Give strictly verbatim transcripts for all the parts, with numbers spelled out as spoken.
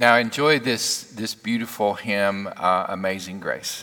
Now enjoy this, this beautiful hymn, uh, Amazing Grace.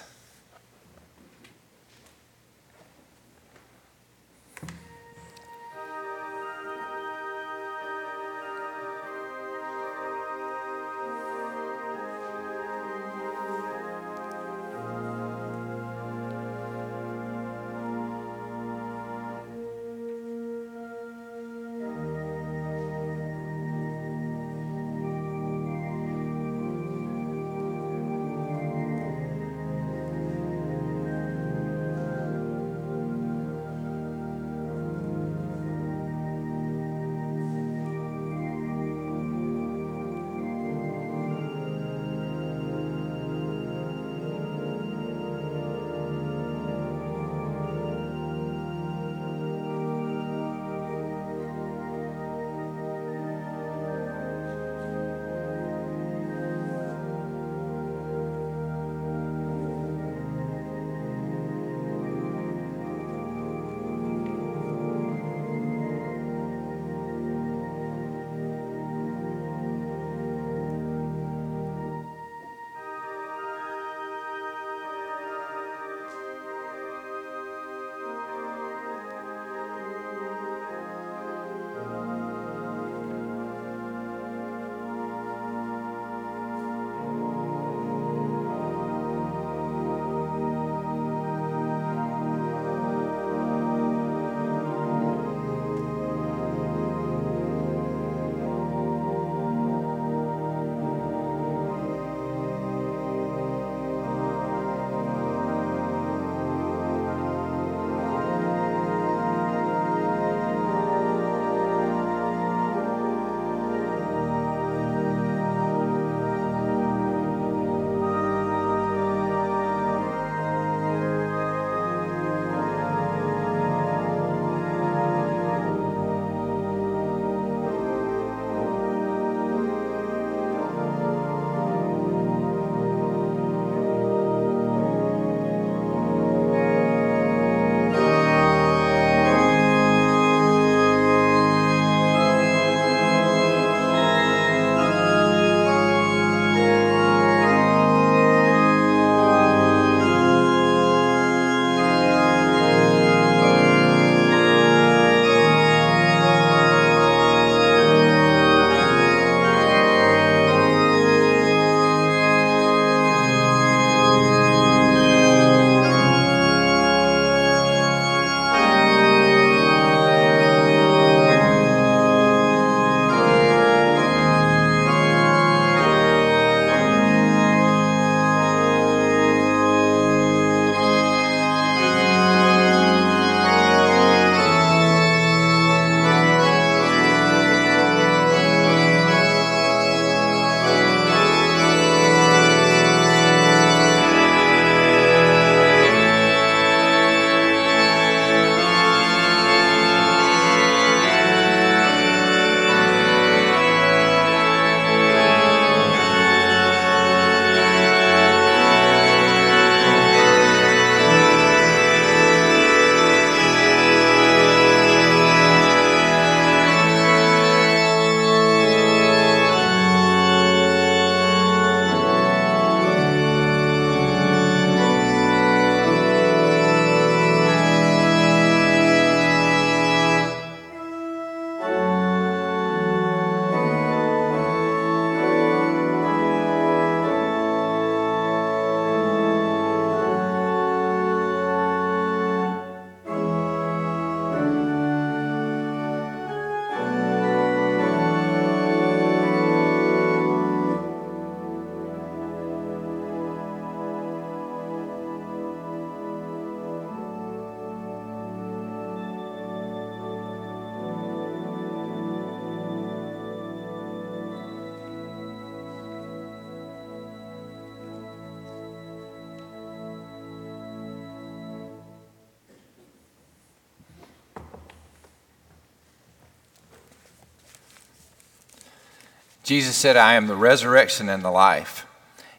Jesus said, I am the resurrection and the life.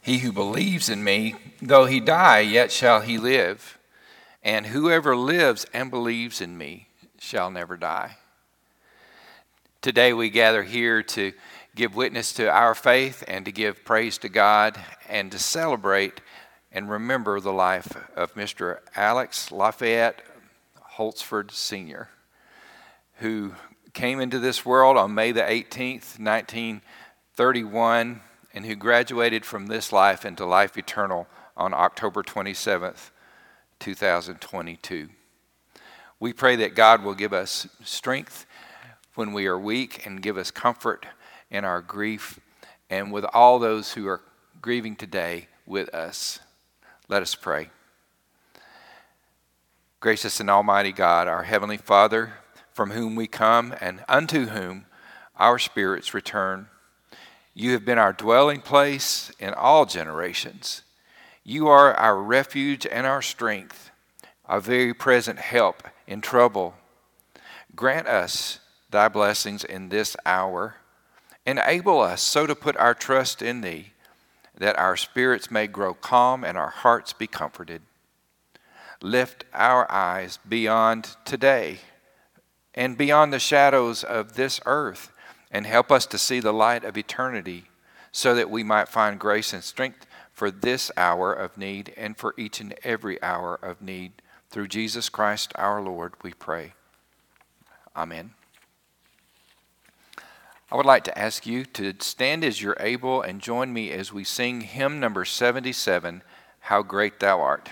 He who believes in me, though he die, yet shall he live. And whoever lives and believes in me shall never die. Today we gather here to give witness to our faith and to give praise to God and to celebrate and remember the life of Mister Alex Lafayette Holtsford Senior, who came into this world on May the eighteenth, nineteen thirty-one, and who graduated from this life into life eternal on October twenty-seventh, two thousand twenty-two. We pray that God will give us strength when we are weak and give us comfort in our grief, and with all those who are grieving today with us. Let us pray. Gracious and almighty God, our Heavenly Father, from whom we come and unto whom our spirits return, you have been our dwelling place in all generations. You are our refuge and our strength, our very present help in trouble. Grant us thy blessings in this hour. Enable us so to put our trust in thee, that our spirits may grow calm and our hearts be comforted. Lift our eyes beyond today and beyond the shadows of this earth, and help us to see the light of eternity, so that we might find grace and strength for this hour of need and for each and every hour of need. Through Jesus Christ our Lord we pray. Amen. I would like to ask you to stand as you're able and join me as we sing hymn number seventy-seven, How Great Thou Art.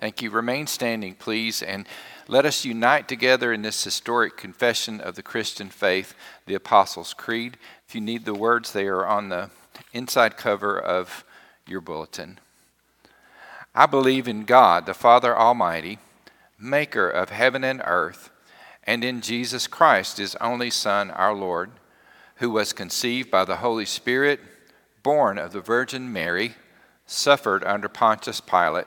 Thank you. Remain standing, please, and let us unite together in this historic confession of the Christian faith, the Apostles' Creed. If you need the words, they are on the inside cover of your bulletin. I believe in God, the Father Almighty, maker of heaven and earth, and in Jesus Christ, his only Son, our Lord, who was conceived by the Holy Spirit, born of the Virgin Mary, suffered under Pontius Pilate,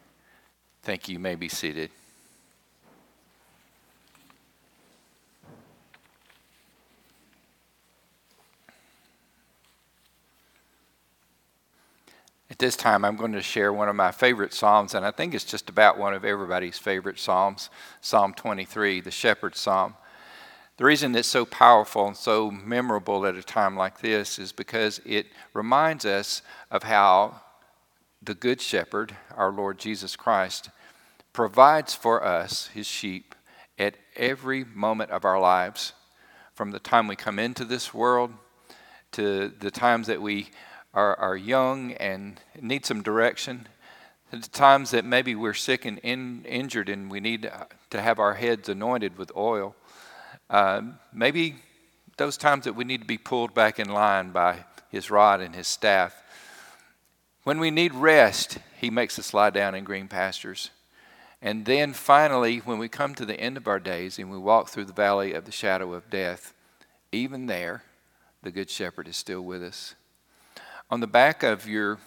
Thank you. You may be seated. At this time, I'm going to share one of my favorite psalms, and I think it's just about one of everybody's favorite psalms, Psalm twenty-three, the Shepherd's Psalm. The reason it's so powerful and so memorable at a time like this is because it reminds us of how the Good Shepherd, our Lord Jesus Christ, provides for us, his sheep, at every moment of our lives, from the time we come into this world to the times that we are, are young and need some direction, to the times that maybe we're sick and in, injured and we need to have our heads anointed with oil, uh, maybe those times that we need to be pulled back in line by his rod and his staff. When we need rest, he makes us lie down in green pastures. And then finally, when we come to the end of our days and we walk through the valley of the shadow of death, even there, the Good Shepherd is still with us. On the back of your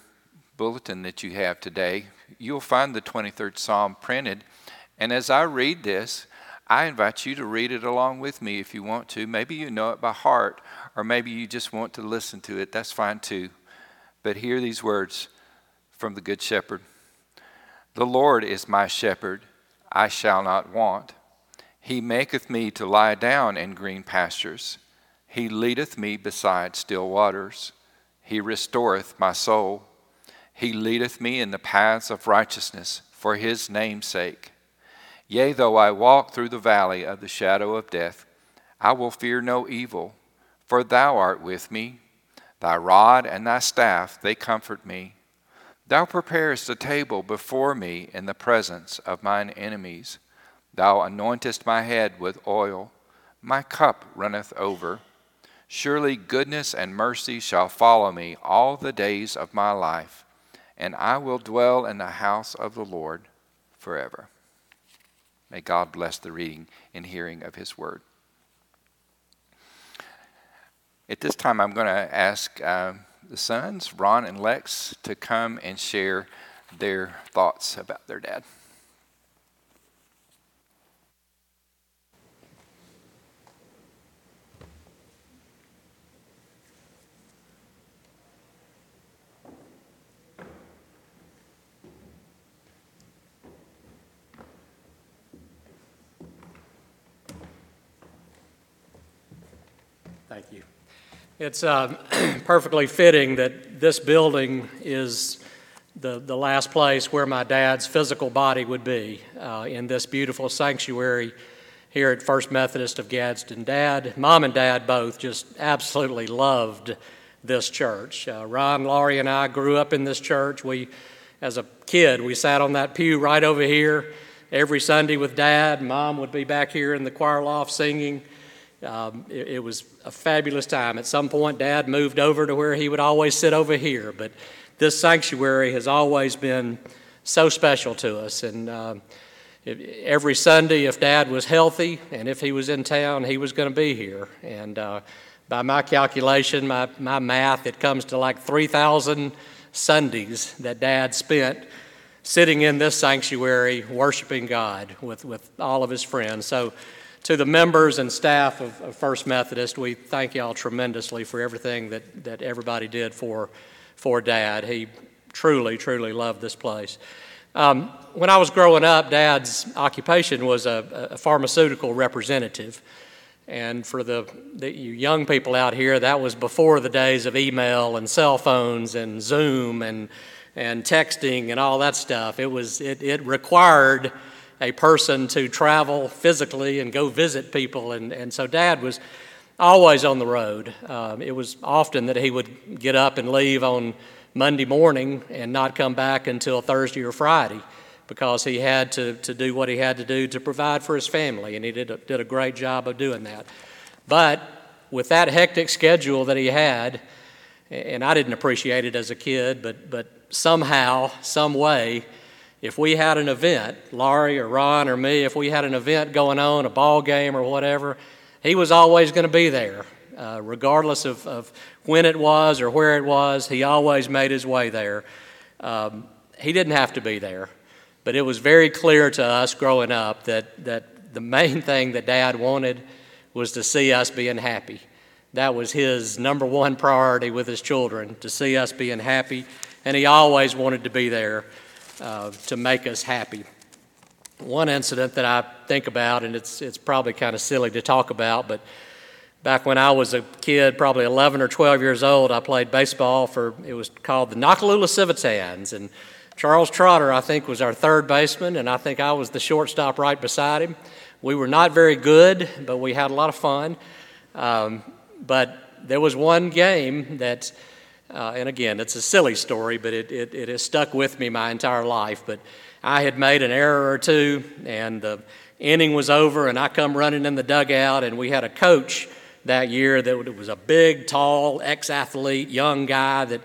bulletin that you have today, you'll find the twenty-third Psalm printed. And as I read this, I invite you to read it along with me if you want to. Maybe you know it by heart, or maybe you just want to listen to it. That's fine too. But hear these words from the Good Shepherd. The Lord is my shepherd, I shall not want. He maketh me to lie down in green pastures. He leadeth me beside still waters. He restoreth my soul. He leadeth me in the paths of righteousness for his name's sake. Yea, though I walk through the valley of the shadow of death, I will fear no evil, for thou art with me. Thy rod and thy staff, they comfort me. Thou preparest a table before me in the presence of mine enemies. Thou anointest my head with oil. My cup runneth over. Surely goodness and mercy shall follow me all the days of my life, and I will dwell in the house of the Lord forever. May God bless the reading and hearing of his word. At this time, I'm going to ask uh, the sons, Ron and Lex, to come and share their thoughts about their dad. Thank you. It's uh, perfectly fitting that this building is the, the last place where my dad's physical body would be, uh, in this beautiful sanctuary here at First Methodist of Gadsden. Dad, Mom and Dad both just absolutely loved this church. Uh, Ron, Laurie, and I grew up in this church. We, as a kid, we sat on that pew right over here every Sunday with Dad. Mom would be back here in the choir loft singing. Um, it, it was a fabulous time. At some point, Dad moved over to where he would always sit over here, but this sanctuary has always been so special to us. And uh, if, every Sunday, if Dad was healthy and if he was in town, he was going to be here. And uh, by my calculation, my, my math, it comes to like three thousand Sundays that Dad spent sitting in this sanctuary worshiping God with, with all of his friends. So to the members and staff of, of First Methodist, we thank y'all tremendously for everything that, that everybody did for for Dad. He truly, truly loved this place. Um, when I was growing up, Dad's occupation was a, a pharmaceutical representative. And for the, the you young people out here, that was before the days of email and cell phones and Zoom and and texting and all that stuff. It was it, it required a person to travel physically and go visit people. And, and so Dad was always on the road. Um, it was often that he would get up and leave on Monday morning and not come back until Thursday or Friday, because he had to, to do what he had to do to provide for his family, and he did a, did a great job of doing that. But with that hectic schedule that he had, and I didn't appreciate it as a kid, but but somehow, some way, if we had an event, Laurie or Ron or me, if we had an event going on, a ball game or whatever, he was always going to be there. Uh, regardless of, of when it was or where it was, he always made his way there. Um, he didn't have to be there. But it was very clear to us growing up that, that the main thing that Dad wanted was to see us being happy. That was his number one priority with his children, to see us being happy. And he always wanted to be there uh, to make us happy. One incident that I think about, and it's it's probably kind of silly to talk about, but back when I was a kid, probably eleven or twelve years old, I played baseball for, it was called the Nakalula Civitans, and Charles Trotter, I think, was our third baseman, and I think I was the shortstop right beside him. We were not very good, but we had a lot of fun. Um, but there was one game that, uh, and again, it's a silly story, but it, it, it has stuck with me my entire life. But I had made an error or two, and the inning was over, and I come running in the dugout, and we had a coach that year that was a big, tall, ex-athlete, young guy that,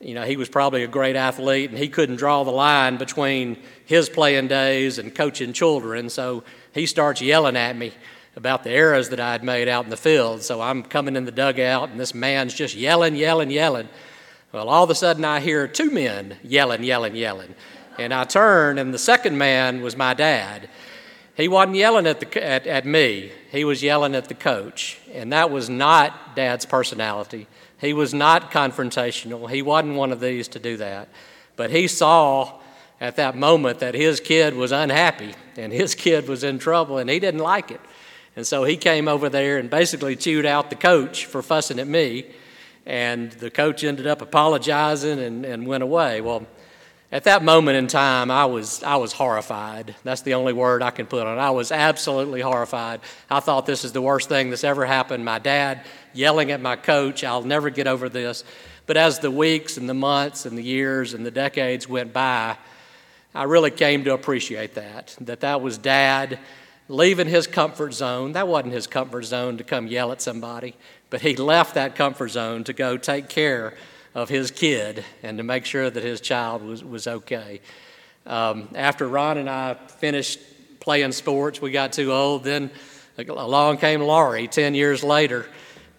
you know, he was probably a great athlete, and he couldn't draw the line between his playing days and coaching children. So he starts yelling at me about the errors that I had made out in the field. So I'm coming in the dugout, and this man's just yelling, yelling, yelling. Well, all of a sudden I hear two men yelling, yelling, yelling. And I turn, and the second man was my dad. He wasn't yelling at, the, at, at me. He was yelling at the coach. And that was not Dad's personality. He was not confrontational. He wasn't one of these to do that. But he saw at that moment that his kid was unhappy and his kid was in trouble and he didn't like it. And so he came over there and basically chewed out the coach for fussing at me. And the coach ended up apologizing and, and went away. Well, at that moment in time, I was I was horrified. That's the only word I can put on it. I was absolutely horrified. I thought this is the worst thing that's ever happened. My dad yelling at my coach, I'll never get over this. But as the weeks and the months and the years and the decades went by, I really came to appreciate that, that that was Dad leaving his comfort zone. That wasn't his comfort zone to come yell at somebody, but he left that comfort zone to go take care of his kid and to make sure that his child was, was okay. Um, after Ron and I finished playing sports, we got too old, then along came Laurie ten years later.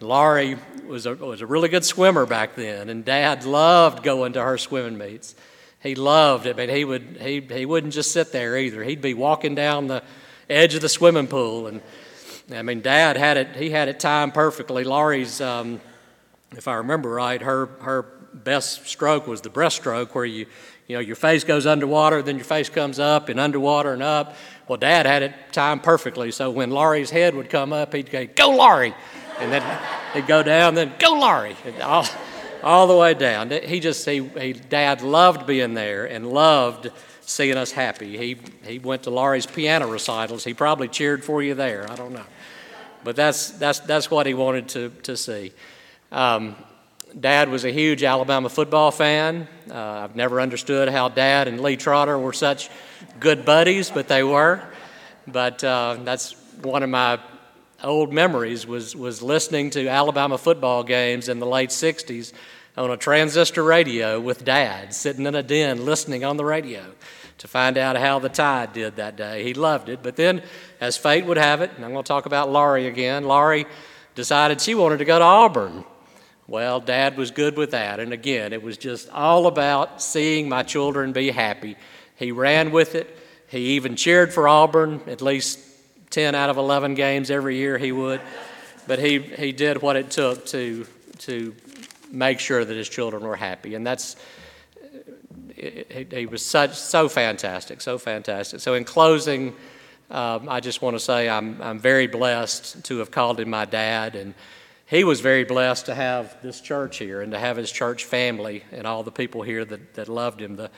Laurie was a, was a really good swimmer back then, and Dad loved going to her swimming meets. He loved it, but he, would, he, he wouldn't just sit there either. He'd be walking down the edge of the swimming pool, and I mean, Dad had it, he had it timed perfectly. Laurie's, um, if I remember right, her her best stroke was the breaststroke, where you you know your face goes underwater, then your face comes up, and underwater and up. Well, Dad had it timed perfectly, so when Laurie's head would come up, he'd go, "Go, Laurie!" And then he'd go down, then, "Go, Laurie!" And all, all the way down. He just, he, he, Dad loved being there and loved seeing us happy. He, he went to Laurie's piano recitals. He probably cheered for you there. I don't know. But that's that's that's what he wanted to, to see. Um, Dad was a huge Alabama football fan. Uh, I've never understood how Dad and Lee Trotter were such good buddies, but they were. But uh, that's one of my old memories, was, was listening to Alabama football games in the late sixties on a transistor radio with Dad, sitting in a den listening on the radio to find out how the Tide did that day. He loved it. But then, as fate would have it, and I'm going to talk about Laurie again, Laurie decided she wanted to go to Auburn. Well, Dad was good with that. And again, it was just all about seeing my children be happy. He ran with it. He even cheered for Auburn, at least ten out of eleven games every year he would. But he, he did what it took to to make sure that his children were happy. And that's, it, he was such, so fantastic, so fantastic. So in closing, um, I just want to say I'm, I'm very blessed to have called him my dad, and he was very blessed to have this church here and to have his church family and all the people here that, that loved him. The,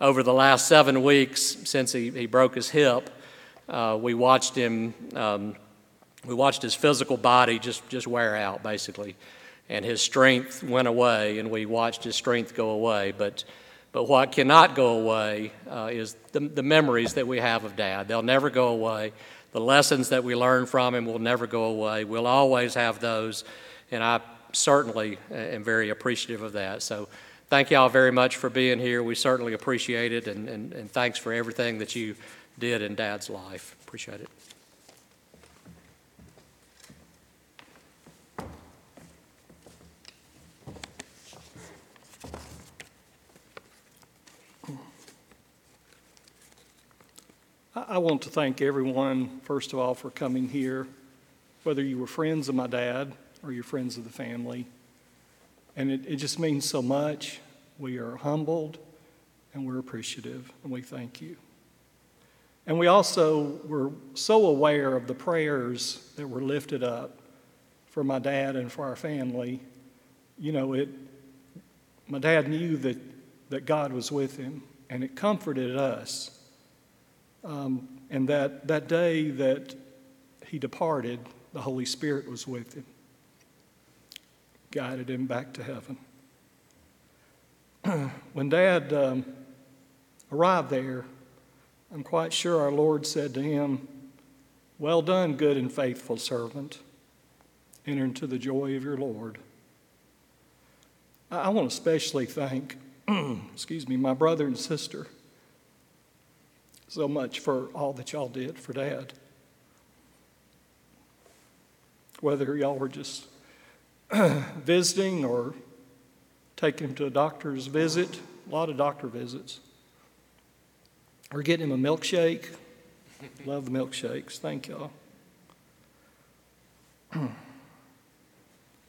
over the last seven weeks since he, he broke his hip, uh, we watched him, um, we watched his physical body just, just wear out, basically. And his strength went away, and we watched his strength go away. But but what cannot go away uh, is the, the memories that we have of Dad. They'll never go away. The lessons that we learn from him will never go away. We'll always have those, and I certainly am very appreciative of that. So thank you all very much for being here. We certainly appreciate it, and, and, and thanks for everything that you did in Dad's life. Appreciate it. I want to thank everyone, first of all, for coming here, whether you were friends of my dad or you're friends of the family. And it, it just means so much. We are humbled, and we're appreciative, and we thank you. And we also were so aware of the prayers that were lifted up for my dad and for our family. You know, it. My dad knew that, that God was with him, and it comforted us. Um, and that, that day that he departed, the Holy Spirit was with him, guided him back to heaven. When Dad um, arrived there, I'm quite sure our Lord said to him, "Well done, good and faithful servant. Enter into the joy of your Lord." I, I want to especially thank, excuse me, my brother and sister so much for all that y'all did for Dad. Whether y'all were just visiting or taking him to a doctor's visit, a lot of doctor visits, or getting him a milkshake. Love the milkshakes. Thank y'all. I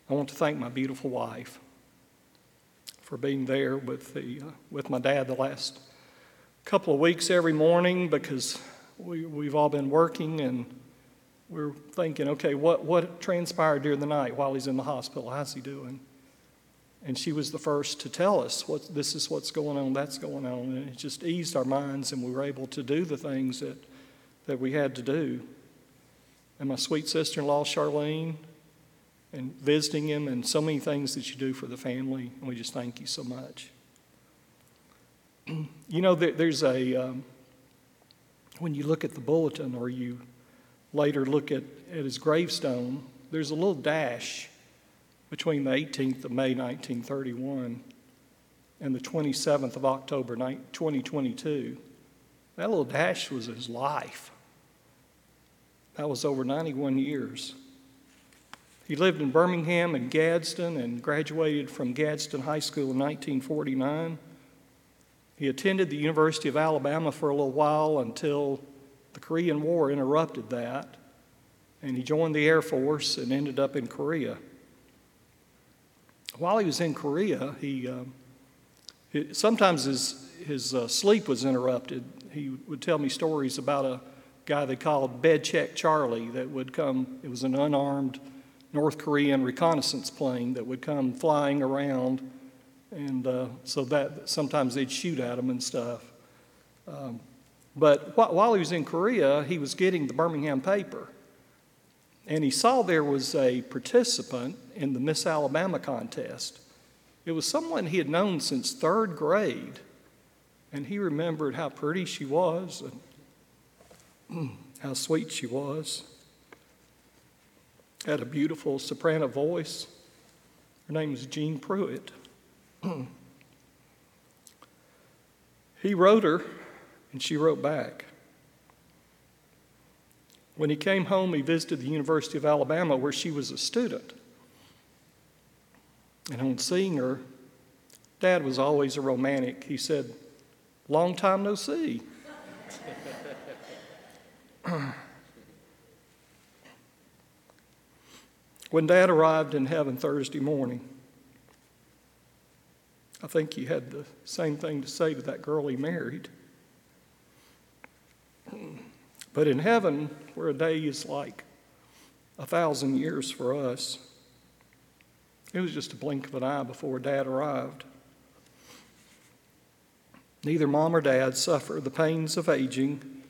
want to thank my beautiful wife for being there with the uh, with my dad the last couple of weeks every morning, because we, we've all been working and we're thinking, okay, what, what transpired during the night while he's in the hospital? How's he doing? And she was the first to tell us, what, this is what's going on, that's going on. And it just eased our minds, and we were able to do the things that, that we had to do. And my sweet sister-in-law, Charlene, and visiting him, and so many things that you do for the family. And we just thank you so much. You know, there's a, um, when you look at the bulletin or you later look at, at his gravestone, there's a little dash between the eighteenth of May, nineteen thirty-one, and the twenty-seventh of October, twenty twenty-two. That little dash was his life. That was over ninety-one years. He lived in Birmingham and Gadsden and graduated from Gadsden High School in nineteen forty-nine. He attended the University of Alabama for a little while until the Korean War interrupted that, and he joined the Air Force and ended up in Korea. While he was in Korea, he um, it, sometimes his, his uh, sleep was interrupted. He would tell me stories about a guy they called Bed Check Charlie that would come. It was an unarmed North Korean reconnaissance plane that would come flying around. And uh, so that sometimes they'd shoot at him and stuff. Um, but wh- while he was in Korea, he was getting the Birmingham paper. And he saw there was a participant in the Miss Alabama contest. It was someone he had known since third grade. And he remembered how pretty she was and how sweet she was. Had a beautiful soprano voice. Her name was Jean Pruitt. He wrote her, and she wrote back. When he came home, he visited the University of Alabama, where she was a student. And on seeing her, Dad was always a romantic. He said, "Long time no see." When Dad arrived in heaven Thursday morning, I think he had the same thing to say to that girl he married. But in heaven, where a day is like a thousand years for us, it was just a blink of an eye before Dad arrived. Neither Mom or Dad suffer the pains of aging.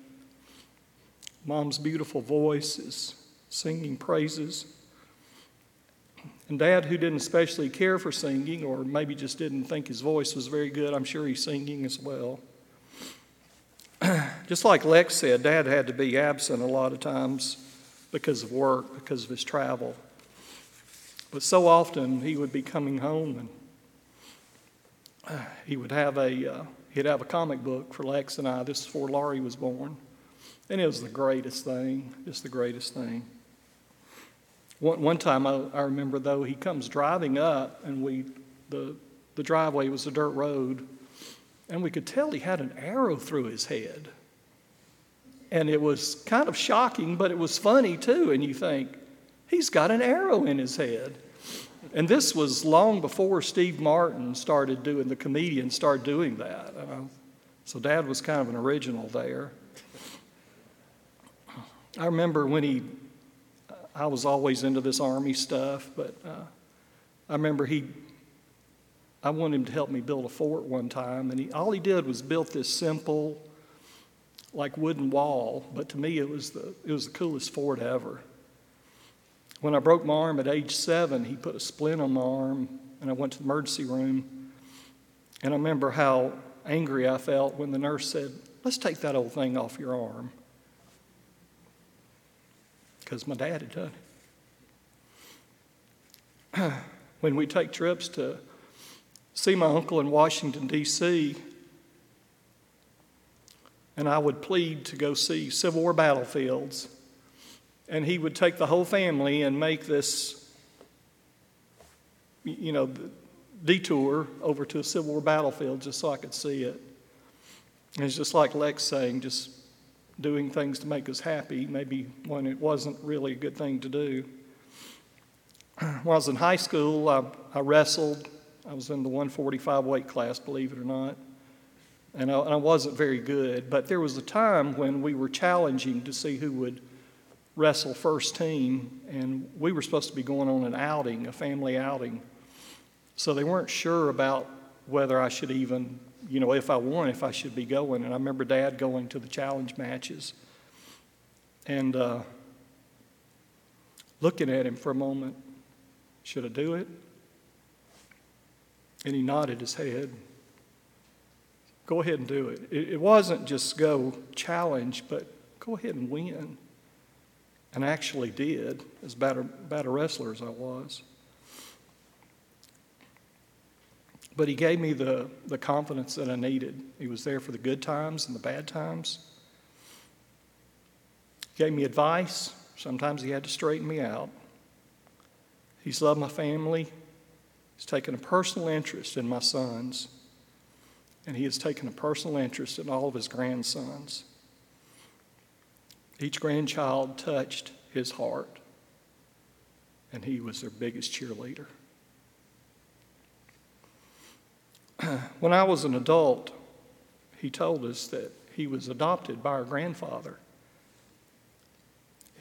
Mom's beautiful voice is singing praises. And Dad, who didn't especially care for singing, or maybe just didn't think his voice was very good, I'm sure he's singing as well. Just like Lex said, Dad had to be absent a lot of times because of work, because of his travel. But so often he would be coming home and he would have a, uh, he'd have a comic book for Lex and I. This is before Laurie was born. And it was the greatest thing, just the greatest thing. One, one time, I, I remember, though, he comes driving up, and we, the, the driveway was a dirt road, and we could tell he had an arrow through his head. And it was kind of shocking, but it was funny, too, and you think, he's got an arrow in his head. And this was long before Steve Martin started doing, the comedian started doing that. Uh, so Dad was kind of an original there. I remember when he, I was always into this Army stuff, but uh, I remember he, I wanted him to help me build a fort one time, and he, all he did was built this simple, like, wooden wall, but to me it was the, it was the coolest fort ever. When I broke my arm at age seven, he put a splint on my arm, and I went to the emergency room, and I remember how angry I felt when the nurse said, "Let's take that old thing off your arm," because my dad had done it. When we take trips to see my uncle in Washington, D C, and I would plead to go see Civil War battlefields, and he would take the whole family and make this, you know, detour over to a Civil War battlefield just so I could see it. And it's just like Lex saying, just doing things to make us happy, maybe when it wasn't really a good thing to do. When I was in high school, I, I wrestled. I was in the one forty-five weight class, believe it or not. And I, and I wasn't very good, but there was a time when we were challenging to see who would wrestle first team, and we were supposed to be going on an outing, a family outing. So they weren't sure about whether I should even, you know, if I won, if I should be going. And I remember Dad going to the challenge matches and uh, looking at him for a moment, should I do it? And he nodded his head. Go ahead and do it. It, it wasn't just go challenge, but go ahead and win. And I actually did, as bad a, bad a wrestler as I was. But he gave me the, the confidence that I needed. He was there for the good times and the bad times. He gave me advice. Sometimes he had to straighten me out. He's loved my family. He's taken a personal interest in my sons. And he has taken a personal interest in all of his grandsons. Each grandchild touched his heart. And he was their biggest cheerleader. When I was an adult, he told us that he was adopted by our grandfather.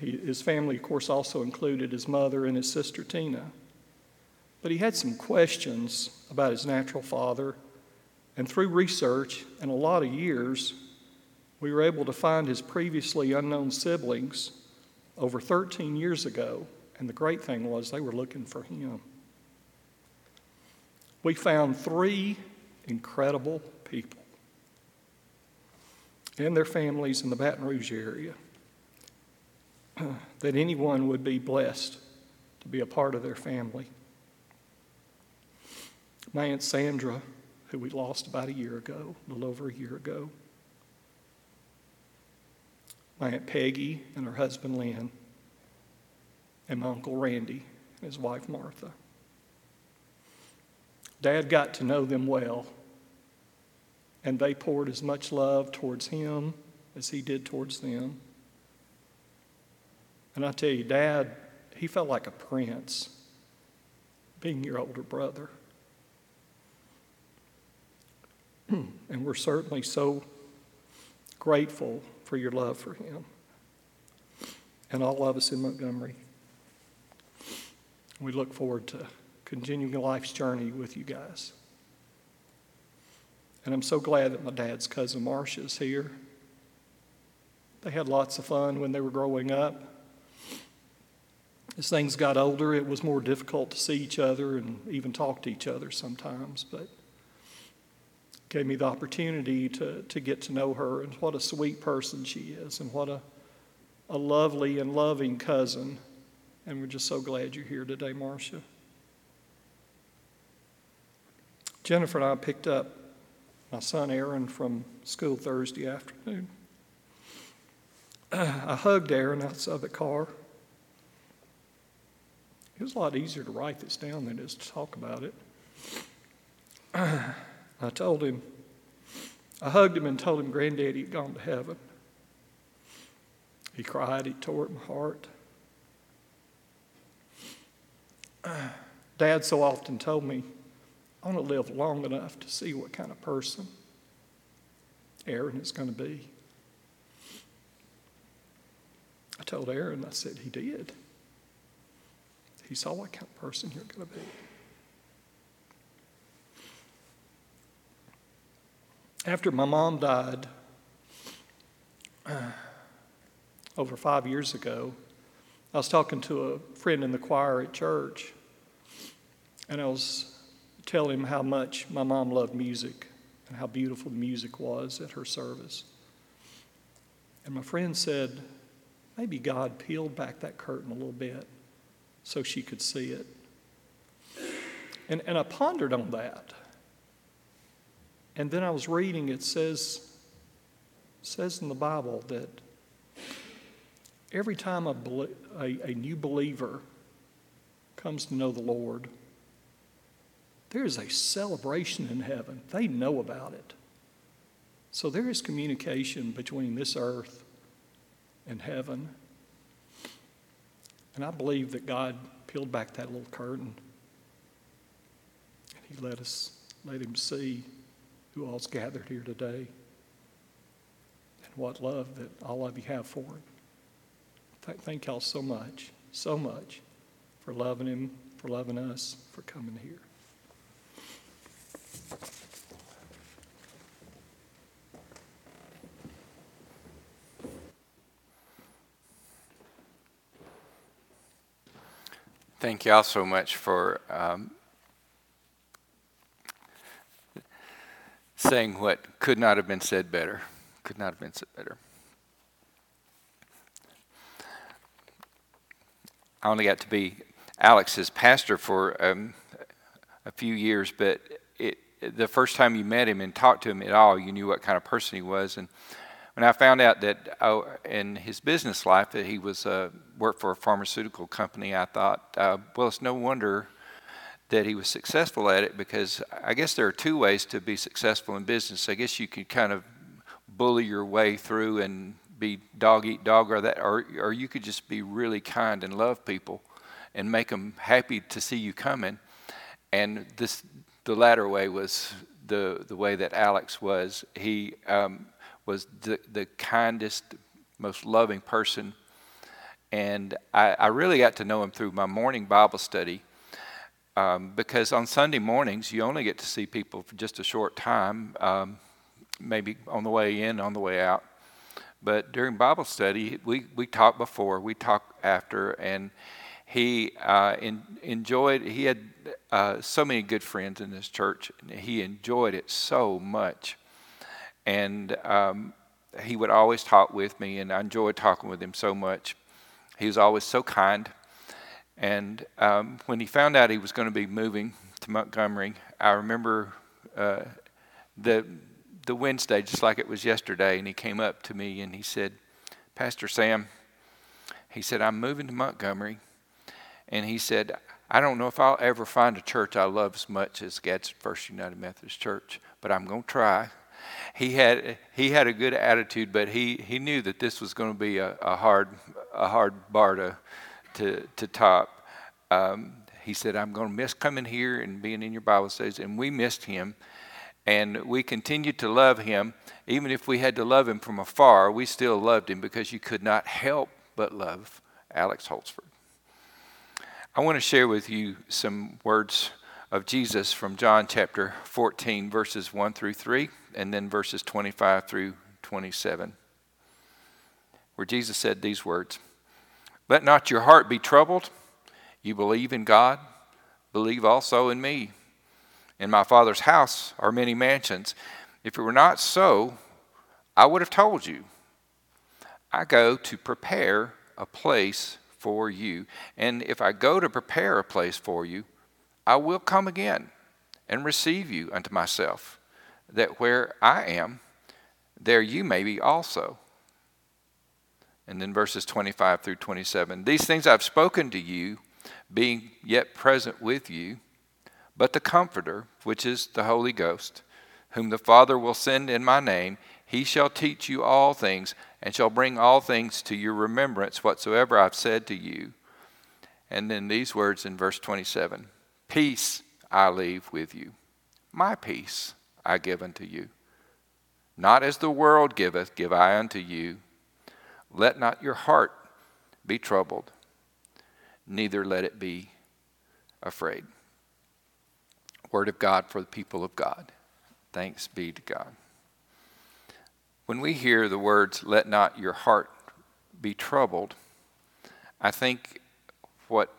He, his family, of course, also included his mother and his sister, Tina. But he had some questions about his natural father. And through research and a lot of years, we were able to find his previously unknown siblings over thirteen years ago. And the great thing was they were looking for him. We found three incredible people and their families in the Baton Rouge area that anyone would be blessed to be a part of their family. My Aunt Sandra, who we lost about a year ago, a little over a year ago. My Aunt Peggy and her husband Lynn. And my Uncle Randy and his wife Martha. Dad got to know them well, and they poured as much love towards him as he did towards them. And I tell you, Dad, he felt like a prince, being your older brother. And we're certainly so grateful for your love for him and all of us in Montgomery. We look forward to continuing life's journey with you guys. And I'm so glad that my dad's cousin Marsha is here. They had lots of fun when they were growing up. As things got older, it was more difficult to see each other and even talk to each other sometimes, but it gave me the opportunity to, to get to know her, and what a sweet person she is, and what a, a lovely and loving cousin. And we're just so glad you're here today, Marsha. Jennifer and I picked up my son Aaron from school Thursday afternoon. I hugged Aaron outside the car. It was a lot easier to write this down than it is to talk about it. I told him, I hugged him and told him Granddaddy had gone to heaven. He cried, he tore at my heart. Dad so often told me, I want to live long enough to see what kind of person Aaron is going to be. I told Aaron, I said, he did. He saw what kind of person you're going to be. After my mom died uh, over five years ago, I was talking to a friend in the choir at church, and I was telling him how much my mom loved music and how beautiful the music was at her service. And my friend said, maybe God peeled back that curtain a little bit so she could see it. And, and I pondered on that. And then I was reading, it says, says in the Bible that every time a, a, a new believer comes to know the Lord, there is a celebration in heaven. They know about it. So there is communication between this earth and heaven. And I believe that God peeled back that little curtain. And he let us, let him see who all's gathered here today and what love that all of you have for him. Th- thank y'all so much, so much for loving him, for loving us, for coming here. Thank y'all so much for um, saying what could not have been said better. Could not have been said better. I only got to be Alex's pastor for um, a few years, but it, the first time you met him and talked to him at all, you knew what kind of person he was. And when I found out that oh, in his business life that he was uh, worked for a pharmaceutical company, I thought, uh, well, it's no wonder that he was successful at it, because I guess there are two ways to be successful in business. I guess you could kind of bully your way through and be dog eat dog, or that, or or you could just be really kind and love people and make them happy to see you coming. And this, the latter way was the the way that Alex was. He. Um, was the, the kindest, most loving person. And I, I really got to know him through my morning Bible study, um, because on Sunday mornings, you only get to see people for just a short time, um, maybe on the way in, on the way out. But during Bible study, we, we talked before, we talked after, and he uh, in, enjoyed, he had uh, so many good friends in this church, and he enjoyed it so much. And um, he would always talk with me, and I enjoyed talking with him so much. He was always so kind. And um, when he found out he was going to be moving to Montgomery, I remember uh, the the Wednesday, just like it was yesterday, and he came up to me and he said, Pastor Sam, he said, I'm moving to Montgomery. And he said, I don't know if I'll ever find a church I love as much as Gadsden First United Methodist Church, but I'm going to try. He had he had a good attitude, but he, he knew that this was going to be a, a hard a hard bar to to, to top. Um, he said, I'm going to miss coming here and being in your Bible studies, and we missed him. And we continued to love him. Even if we had to love him from afar, we still loved him because you could not help but love Alex Holtsford. I want to share with you some words of Jesus from John chapter fourteen, verses one through three, and then verses twenty-five through twenty-seven, where Jesus said these words, "Let not your heart be troubled. You believe in God, believe also in me. In my Father's house are many mansions. If it were not so, I would have told you. I go to prepare a place for you. And if I go to prepare a place for you, I will come again and receive you unto myself, that where I am, there you may be also." And then verses twenty-five through twenty-seven. "These things I've spoken to you, being yet present with you, but the Comforter, which is the Holy Ghost, whom the Father will send in my name, he shall teach you all things, and shall bring all things to your remembrance, whatsoever I've said to you." And then these words in verse twenty-seven, "Peace I leave with you. My peace I give unto you. Not as the world giveth, give I unto you. Let not your heart be troubled, neither let it be afraid." Word of God for the people of God. Thanks be to God. When we hear the words, "let not your heart be troubled," I think what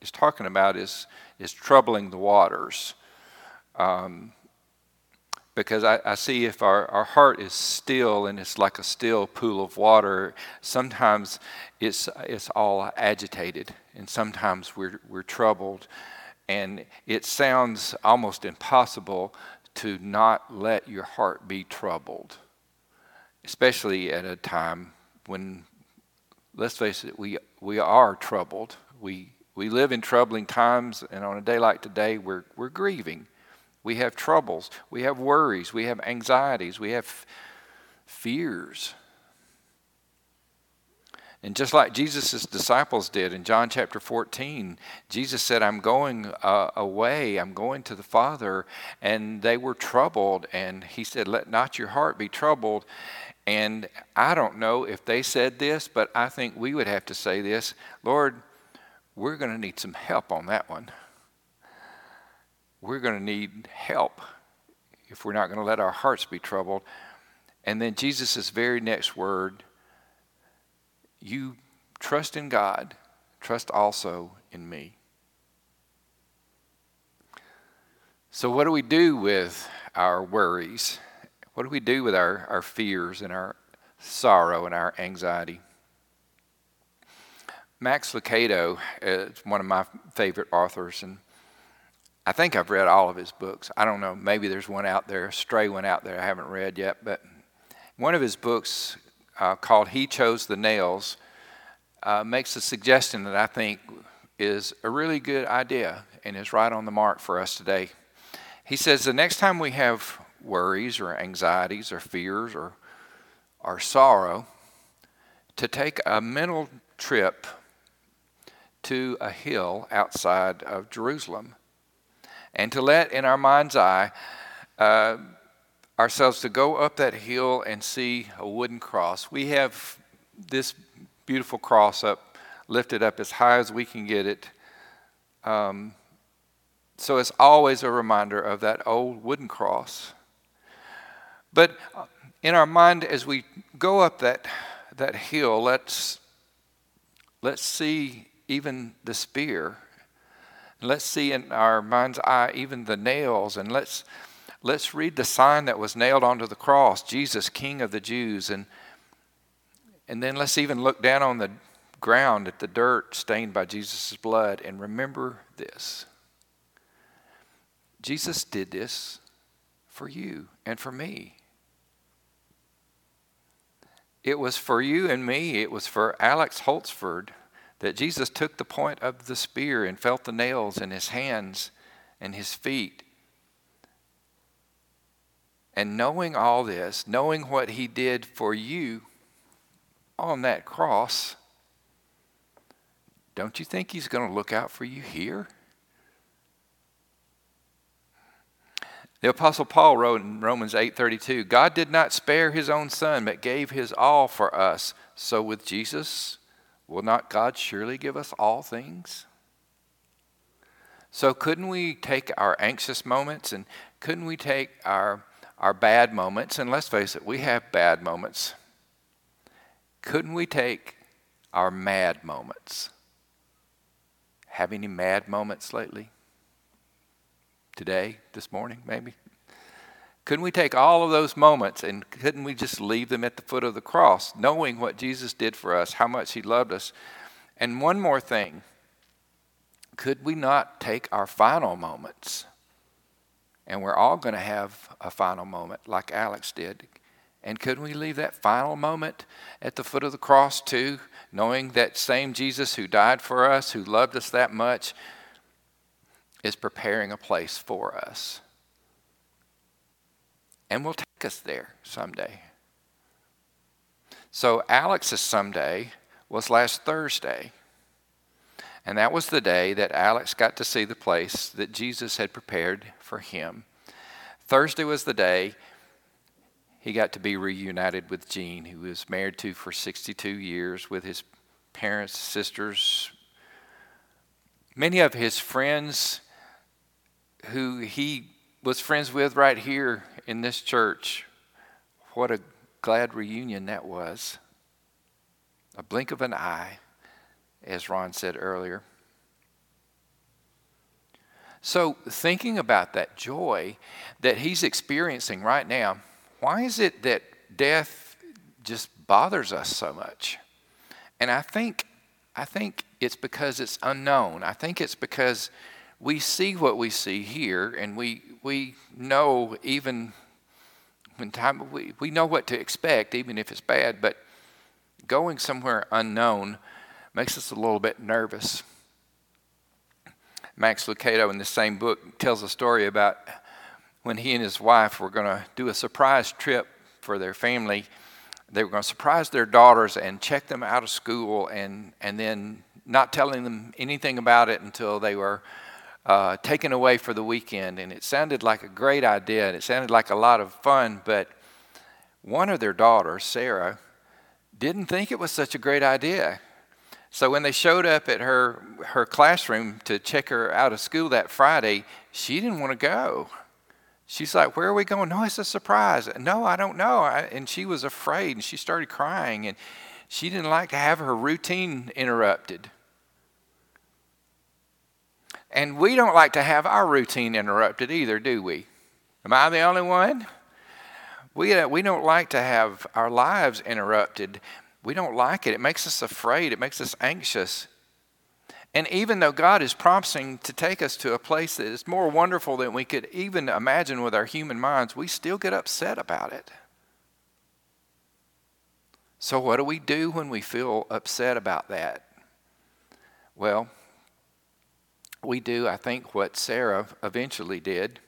it's talking about is, is troubling the waters. Um, because I, I see if our, our heart is still and it's like a still pool of water, sometimes it's it's all agitated and sometimes we're we're troubled. And it sounds almost impossible to not let your heart be troubled, especially at a time when, let's face it, we we are troubled. We we live in troubling times, and on a day like today, we're we're grieving. We have troubles. We have worries. We have anxieties. We have f- fears. And just like Jesus' disciples did in John chapter fourteen, Jesus said, "I'm going uh, away. I'm going to the Father." And they were troubled. And he said, "Let not your heart be troubled." And I don't know if they said this, but I think we would have to say this, "Lord, we're going to need some help on that one. We're going to need help if we're not going to let our hearts be troubled." And then Jesus' very next word, "You trust in God, trust also in me." So what do we do with our worries? What do we do with our, our fears and our sorrow and our anxiety? Max Lucado is one of my favorite authors, and I think I've read all of his books. I don't know, maybe there's one out there, a stray one out there I haven't read yet, but one of his books Uh, called He Chose the Nails, uh, makes a suggestion that I think is a really good idea and is right on the mark for us today. He says the next time we have worries or anxieties or fears or, or sorrow, to take a mental trip to a hill outside of Jerusalem and to let in our mind's eye uh, ourselves to go up that hill and see a wooden cross. We have this beautiful cross up, lifted up as high as we can get it. Um, so it's always a reminder of that old wooden cross. But in our mind, as we go up that that hill, let's let's see even the spear. Let's see in our mind's eye even the nails, and let's Let's read the sign that was nailed onto the cross, "Jesus, King of the Jews." And and then let's even look down on the ground at the dirt stained by Jesus' blood and remember this. Jesus did this for you and for me. It was for you and me, it was for Alex Holtsford that Jesus took the point of the spear and felt the nails in his hands and his feet. And knowing all this, knowing what he did for you on that cross, don't you think he's going to look out for you here? The Apostle Paul wrote in Romans eight thirty-two, God did not spare his own son, but gave his all for us. So with Jesus, will not God surely give us all things? So couldn't we take our anxious moments, and couldn't we take our, our bad moments, and let's face it, we have bad moments. Couldn't we take our mad moments? Have any mad moments lately? Today, this morning, maybe? Couldn't we take all of those moments and couldn't we just leave them at the foot of the cross, knowing what Jesus did for us, how much he loved us? And one more thing, could we not take our final moments? And we're all going to have a final moment like Alex did. And couldn't we leave that final moment at the foot of the cross too, knowing that same Jesus who died for us, who loved us that much, is preparing a place for us. And will take us there someday. So Alex's someday was last Thursday. And that was the day that Alex got to see the place that Jesus had prepared for him. Thursday was the day he got to be reunited with Jean, who he was married to for sixty-two years, with his parents, sisters, many of his friends who he was friends with right here in this church. What a glad reunion that was. A blink of an eye, as Ron said earlier. So thinking about that joy that he's experiencing right now, why is it that death just bothers us so much? And I think, I think it's because it's unknown. I think it's because we see what we see here, and we we know even when time we, we know what to expect, even if it's bad, but going somewhere unknown makes us a little bit nervous. Max Lucado in the same book tells a story about when he and his wife were going to do a surprise trip for their family. They were going to surprise their daughters and check them out of school, and, and then not telling them anything about it until they were uh, taken away for the weekend. And it sounded like a great idea, and it sounded like a lot of fun, but one of their daughters, Sarah, didn't think it was such a great idea. So when they showed up at her, her classroom to check her out of school that Friday, she didn't want to go. She's like, where are we going? No, it's a surprise. No, I don't know. I, and she was afraid, and she started crying, and she didn't like to have her routine interrupted. And we don't like to have our routine interrupted either, do we? Am I the only one? We, we don't like to have our lives interrupted. We don't like it. It makes us afraid. It makes us anxious. And even though God is promising to take us to a place that is more wonderful than we could even imagine with our human minds, we still get upset about it. So what do we do when we feel upset about that? Well, we do, I think, what Sarah eventually did.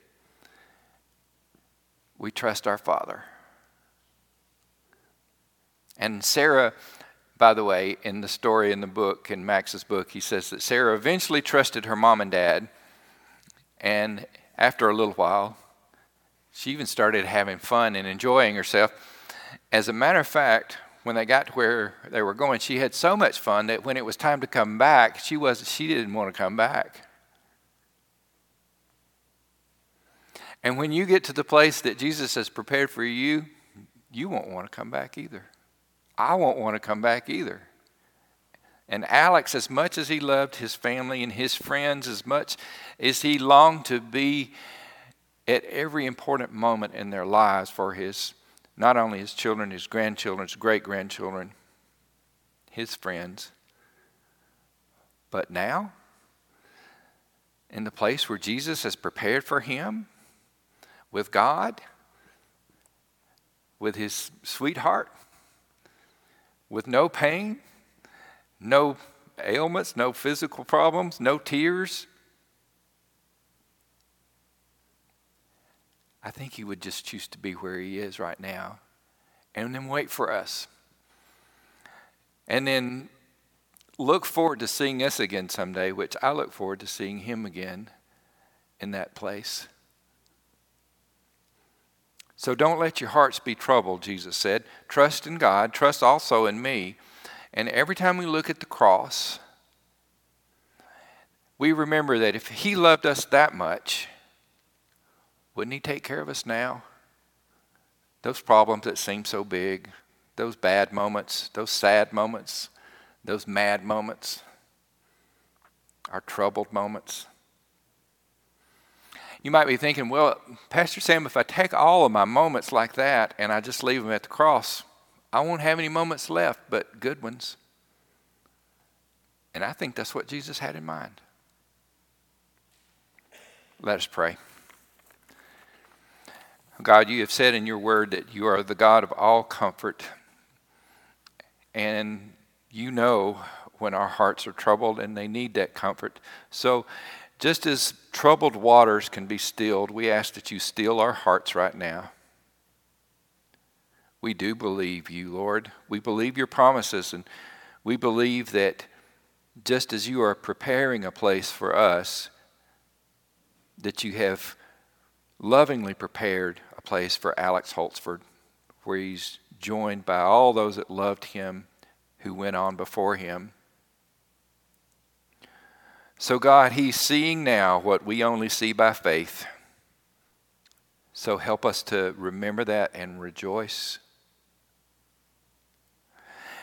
We trust our Father. And Sarah, by the way, in the story in the book, in Max's book, he says that Sarah eventually trusted her mom and dad. And after a little while, she even started having fun and enjoying herself. As a matter of fact, when they got to where they were going, she had so much fun that when it was time to come back, she wasn't, she didn't want to come back. And when you get to the place that Jesus has prepared for you, you won't want to come back either. I won't want to come back either. And Alex, as much as he loved his family and his friends, as much as he longed to be at every important moment in their lives for his, not only his children, his grandchildren, his great-grandchildren, his friends, but now, in the place where Jesus has prepared for him, with God, with his sweetheart, with no pain, no ailments, no physical problems, no tears. I think he would just choose to be where he is right now and then wait for us. And then look forward to seeing us again someday, which I look forward to seeing him again in that place. So don't let your hearts be troubled, Jesus said. Trust in God, trust also in me. And every time we look at the cross, we remember that if he loved us that much, wouldn't he take care of us now? Those problems that seem so big, those bad moments, those sad moments, those mad moments, our troubled moments. You might be thinking, well, Pastor Sam, if I take all of my moments like that and I just leave them at the cross, I won't have any moments left but good ones. And I think that's what Jesus had in mind. Let us pray. God, you have said in your word that you are the God of all comfort, and you know when our hearts are troubled and they need that comfort. So just as troubled waters can be stilled, we ask that you still our hearts right now. We do believe you, Lord. We believe your promises, and we believe that just as you are preparing a place for us, that you have lovingly prepared a place for Alex Holtsford, where he's joined by all those that loved him who went on before him. So God, he's seeing now what we only see by faith. So help us to remember that and rejoice.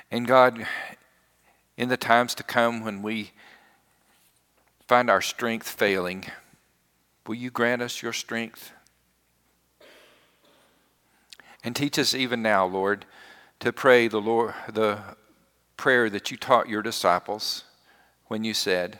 And God, in the times to come when we find our strength failing, will you grant us your strength? And teach us even now, Lord, to pray the Lord, the prayer that you taught your disciples when you said,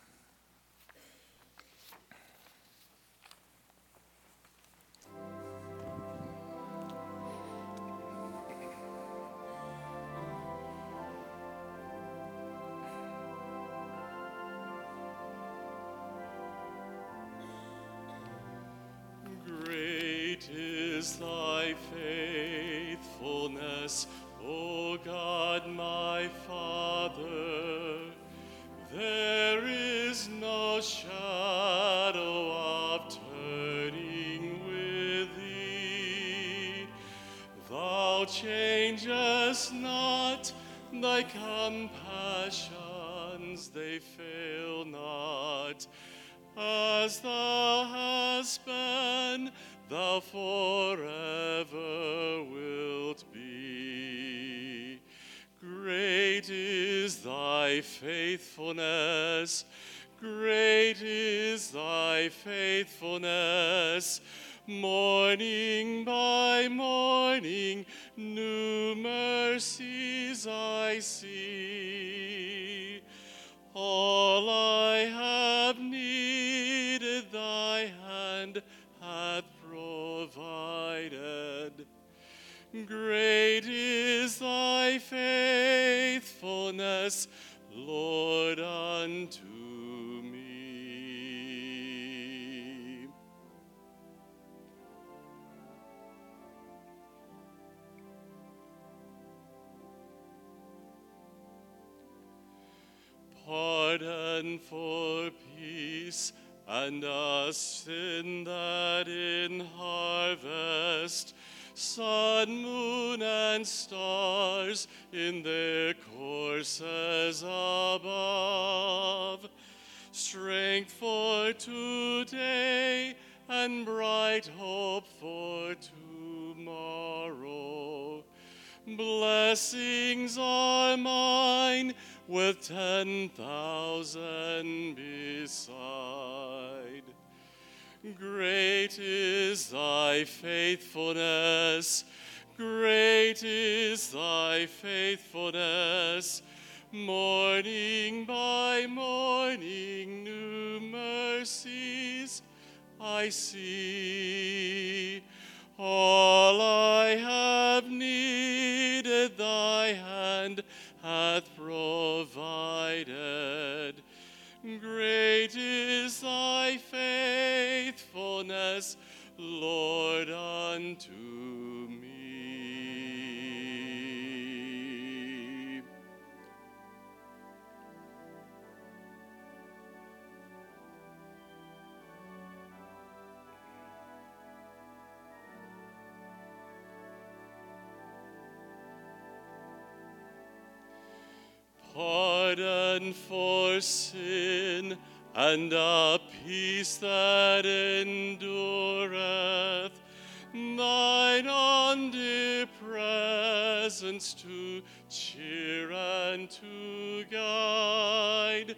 Thy faithfulness, O God, my Father, there is no shadow of turning with thee. Thou changest not, thy compassions, they fail not, as thou hast been, thou forever wilt be. Great is thy faithfulness, great is thy faithfulness. Morning by morning, new mercies I see. All I have needed, thy hand hath provided. Great is thy faithfulness, Lord, unto me. Pardon for peace, and a sin that in harvest, sun, moon, and stars in their courses above, strength for today and bright hope for tomorrow. Blessings are mine with ten thousand beside. Great is thy faithfulness, great is thy faithfulness. Morning by morning, new mercies I see. All I have thy faithfulness, Lord, unto me. Pardon for sin, and a peace that endureth, thine omnipresence to cheer and to guide,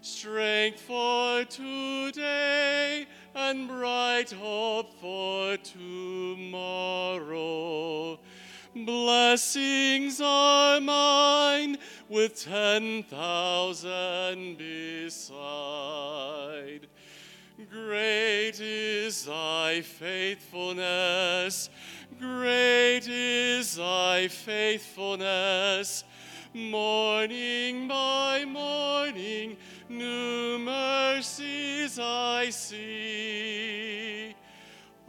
strength for today and bright hope for tomorrow. Blessings are mine with ten thousand beside. Great is thy faithfulness, great is thy faithfulness. Morning by morning, new mercies I see.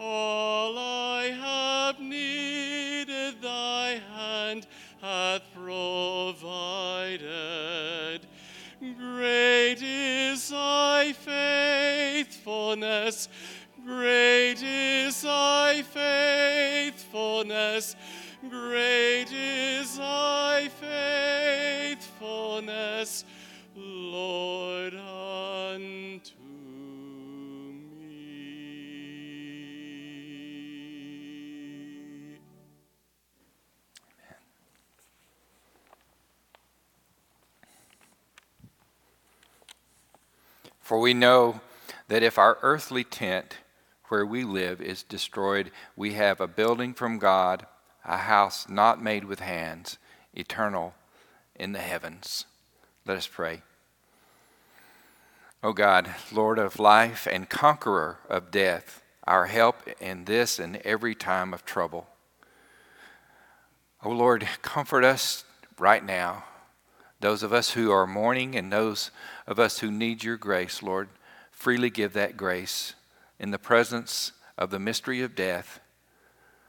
All I have needed, thy hand hath provided. Great is thy faithfulness, great is thy faithfulness, great is thy faithfulness, Lord, unto for we know that if our earthly tent where we live is destroyed, we have a building from God, a house not made with hands, eternal in the heavens. Let us pray. O God, Lord of life and conqueror of death, our help in this and every time of trouble. O Lord, comfort us right now. Those of us who are mourning and those of us who need your grace, Lord, freely give that grace in the presence of the mystery of death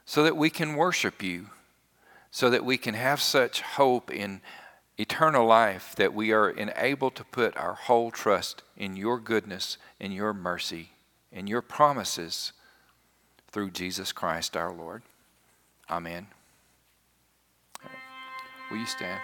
so that we can worship you, so that we can have such hope in eternal life that we are enabled to put our whole trust in your goodness, in your mercy, in your promises through Jesus Christ our Lord. Amen. Will you stand?